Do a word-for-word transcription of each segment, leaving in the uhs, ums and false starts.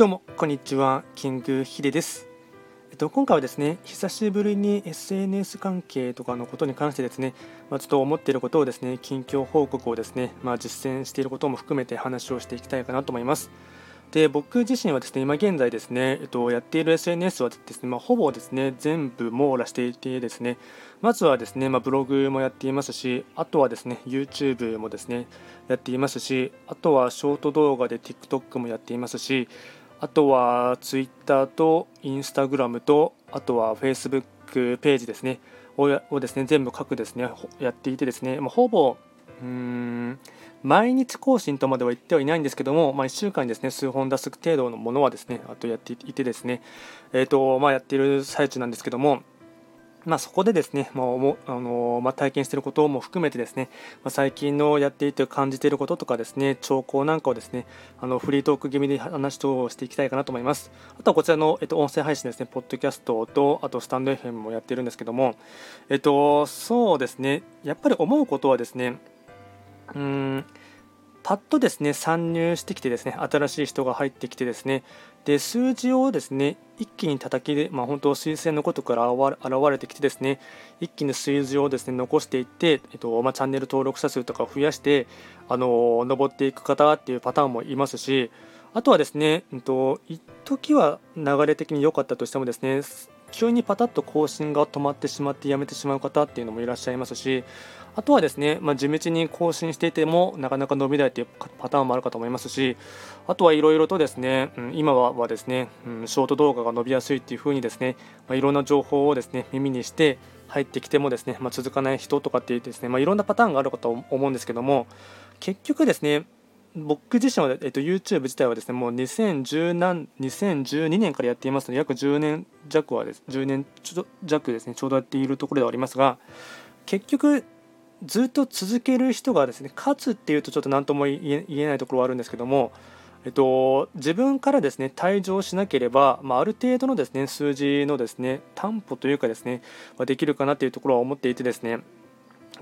どうもこんにちは、キングヒデです。えっと、今回はですね、久しぶりに エスエヌエス 関係とかのことに関してですね、まあ、ちょっと思っていることをですね、近況報告をですね、まあ、実践していることも含めて話をしていきたいかなと思います。で、僕自身はですね、今現在ですね、えっと、やっている エスエヌエス はですね、まあ、ほぼですね、全部網羅していてですね、まずはですね、まあ、ブログもやっていますし、あとはですね、YouTube もですね、やっていますし、あとはショート動画で TikTok もやっていますし、あとは Twitter と Instagram と、あとは Facebook ページですね、を, をですね、全部各ですね、やっていてですね、まあ、ほぼ、うーん、毎日更新とまでは言ってはいないんですけども、まあ、いっしゅうかんにですね、数本出す程度のものはですね、あとやっていてですね、えーとまあ、やっている最中なんですけども、まあ、そこでですね、まあもあのーまあ、体験していることも含めてですね、まあ、最近のやっていて感じていることとかですね、兆候なんかをですね、あのフリートーク気味で話をしていきたいかなと思います。あとはこちらの、えっと、音声配信ですね、ポッドキャストと、あとスタンド エフエム もやっているんですけども、えっと、そうですね、やっぱり思うことはですね、うーん、パッとですね、参入してきてですね、新しい人が入ってきてですね、で、数字をですね、一気に叩きで、まあ、本当推薦のことから現れてきてですね、一気に数字をですね、残していって、えっとまあ、チャンネル登録者数とかを増やして、あのー、登っていく方っていうパターンもいますし、あとはですね、えっと、一時は流れ的に良かったとしてもですね、急にパタッと更新が止まってしまってやめてしまう方っていうのもいらっしゃいますし、あとはですね、まあ、地道に更新していてもなかなか伸びないというパターンもあるかと思いますし、あとはいろいろとですね、うん、今はですね、うん、ショート動画が伸びやすいっていう風にですね、まあ、いろんな情報をですね、耳にして入ってきてもですね、まあ、続かない人とかっていうですね、まあ、いろんなパターンがあるかと思うんですけども、結局ですね、僕自身は、えっと、YouTube 自体はですね、もうにせんじゅうにねんからやっていますので、約じゅうねんじゃくはです、じゅうねん弱ですね、ちょうどやっているところではありますが、結局ずっと続ける人がですね、勝つっていうとちょっと何とも言え、言えないところはあるんですけども、えっと、自分からですね、退場しなければ、まあ、ある程度のですね、数字のですね、担保というかですね、できるかなというところは思っていてですね、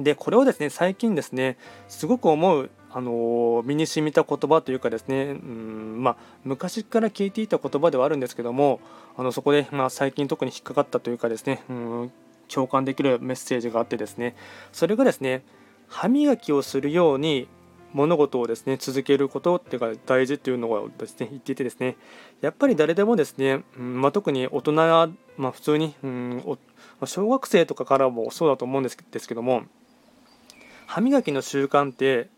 で、これをですね、最近ですね、すごく思う、あの身に染みた言葉というかですね、うーん、まあ、昔から聞いていた言葉ではあるんですけども、あのそこで、まあ、最近特に引っかかったというかですね、うーん、共感できるメッセージがあってですね、それがですね、歯磨きをするように物事をですね、続けることっていうか大事っていうのをですね、言っていてですね、やっぱり誰でもですね、うん、まあ、特に大人は、まあ、普通に、うん、まあ、小学生とかからもそうだと思うんですけども、歯磨きの習慣って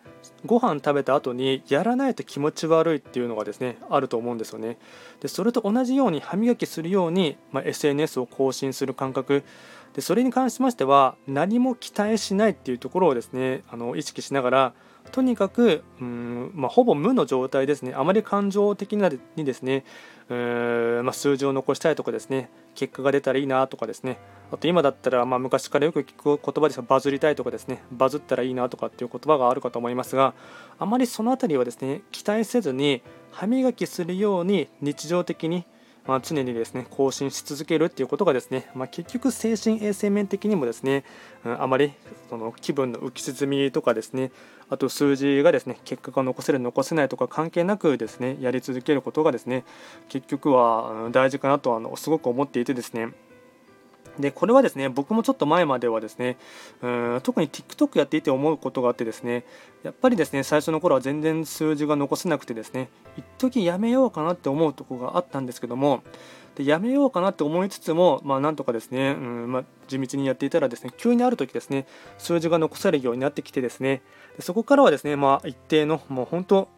ご飯食べた後にやらないと気持ち悪いっていうのがですね、あると思うんですよね。で、それと同じように歯磨きするように、まあ、エスエヌエス を更新する感覚で、それに関しましては何も期待しないっていうところをですね、あの意識しながら、とにかく、うーん、まあ、ほぼ無の状態ですね、あまり感情的にですね、うーん、まあ、数字を残したいとかですね、結果が出たらいいなとかですね、あと今だったら、まあ、昔からよく聞く言葉ですが、バズりたいとかですね、バズったらいいなとかっていう言葉があるかと思いますが、あまりそのあたりはですね、期待せずに歯磨きするように日常的に、まあ、常にですね、更新し続けるっていうことがですね、まあ、結局精神衛生面的にもですね、うん、あまりその気分の浮き沈みとかですね、あと数字がですね、結果が残せる残せないとか関係なくですね、やり続けることがですね、結局は大事かなと、あのすごく思っていてですね、で、これはですね、僕もちょっと前まではですね、うーん、特に TikTok やっていて思うことがあってですね、やっぱりですね、最初の頃は全然数字が残せなくてですね、一時やめようかなって思うところがあったんですけども、で、やめようかなって思いつつも、まあ、なんとかですね、うん、まあ、地道にやっていたらですね、急にある時ですね、数字が残せるようになってきてですね、で、そこからはですね、まあ、一定の、もう本当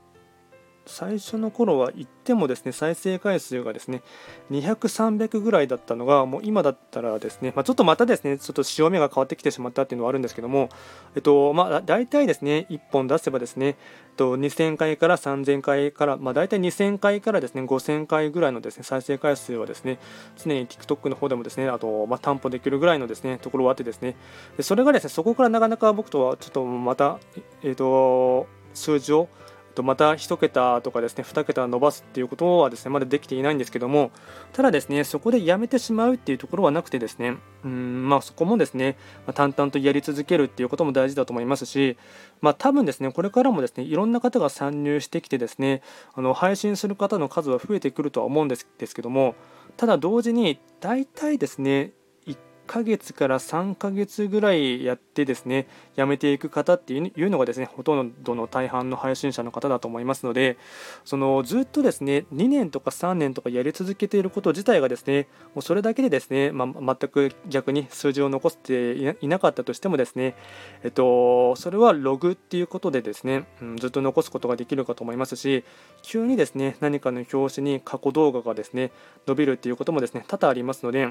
最初の頃は言ってもですね、再生回数がですね、にひゃく、さんびゃくぐらいだったのが、もう今だったらですね、まあ、ちょっとまたですね、ちょっと潮目が変わってきてしまったっていうのはあるんですけども、えっと、まあ、大体ですね、いっぽん出せばですね、えっと、にせんかいからさんぜんかいから、まあ、大体にせんかいからですね、ごせんかいぐらいのですね、再生回数はですね、常に TikTok の方でもですね、あと、まあ、担保できるぐらいのですね、ところはあってですね、で、それがですね、そこからなかなか僕とはちょっとまた、えっと、数字をとまたいち桁とかですねに桁伸ばすっていうことはですねまだできていないんですけども、ただですねそこでやめてしまうっていうところはなくてですね、うーんまあそこもですね、まあ、淡々とやり続けるっていうことも大事だと思いますし、まあ多分ですねこれからもですねいろんな方が参入してきてですねあの配信する方の数は増えてくるとは思うんです、ですけども、ただ同時に大体ですねいっかげつからさんかげつぐらいやってですねやめていく方っていうのがですねほとんどの大半の配信者の方だと思いますので、そのずっとですねにねんとかさんねんとかやり続けていること自体がですねもうそれだけでですね、まあ、全く逆に数字を残していなかったとしてもですね、えっと、それはログっていうことでですね、うん、ずっと残すことができるかと思いますし、急にですね何かの表紙に過去動画がですね伸びるっていうこともですね多々ありますので、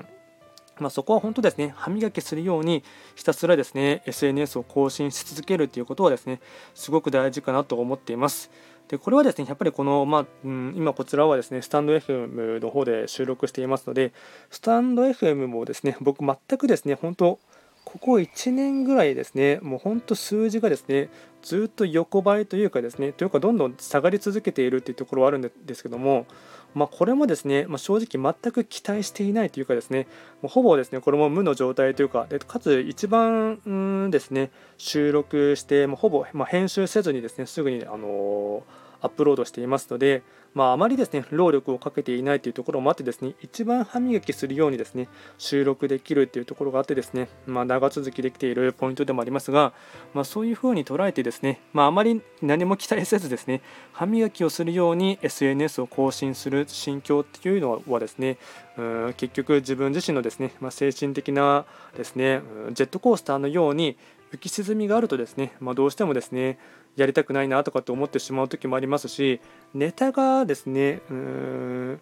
まあ、そこは本当ですね歯磨きするようにひたすらですね エスエヌエス を更新し続けるということはですねすごく大事かなと思っています。でこれはですねやっぱりこの、まあうん、今こちらはですねスタンド エフエム の方で収録していますので、スタンド エフエム もですね僕全くですね本当ここいちねんぐらいですねもう本当数字がですねずっと横ばいというかですねというかどんどん下がり続けているというところはあるんですけども、まあ、これもですね、まあ、正直全く期待していないというかですねもうほぼですねこれも無の状態というか、かつ一番うんですね収録してもうほぼ、まあ、編集せずにですねすぐに、あのー、アップロードしていますので、まあ、あまりですね労力をかけていないというところもあってですね一番歯磨きするようにですね収録できるというところがあってですね、まあ、長続きできているポイントでもありますが、まあ、そういうふうに捉えてですね、まあ、あまり何も期待せずですね歯磨きをするように エスエヌエス を更新する心境っていうのはですねうーん結局自分自身のですね、まあ、精神的なですねジェットコースターのように浮き沈みがあるとですね、まあ、どうしてもですねやりたくないなとかと思ってしまう時もありますし、ネタがですねうーん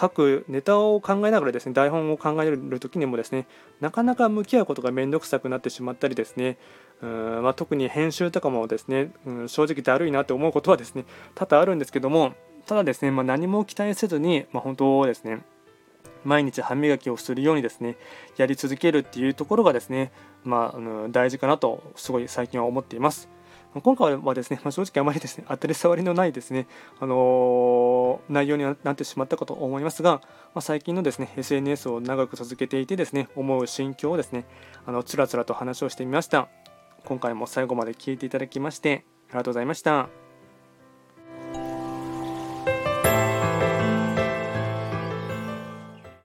書くネタを考えながらですね台本を考える時にもですねなかなか向き合うことがめんどくさくなってしまったりですねうーん、まあ、特に編集とかもですねうん正直だるいなと思うことはですね多々あるんですけども、ただですね、まあ、何も期待せずに、まあ、本当ですね毎日歯磨きをするようにですねやり続けるっていうところがですね、まあ、あの大事かなとすごい最近は思っています。今回はですね、まあ、正直あまりですね当たり障りのないですね、あのー、内容になってしまったかと思いますが、まあ、最近のですね エスエヌエス を長く続けていてですね思う心境をですねあのつらつらと話をしてみました。今回も最後まで聞いていただきましてありがとうございました。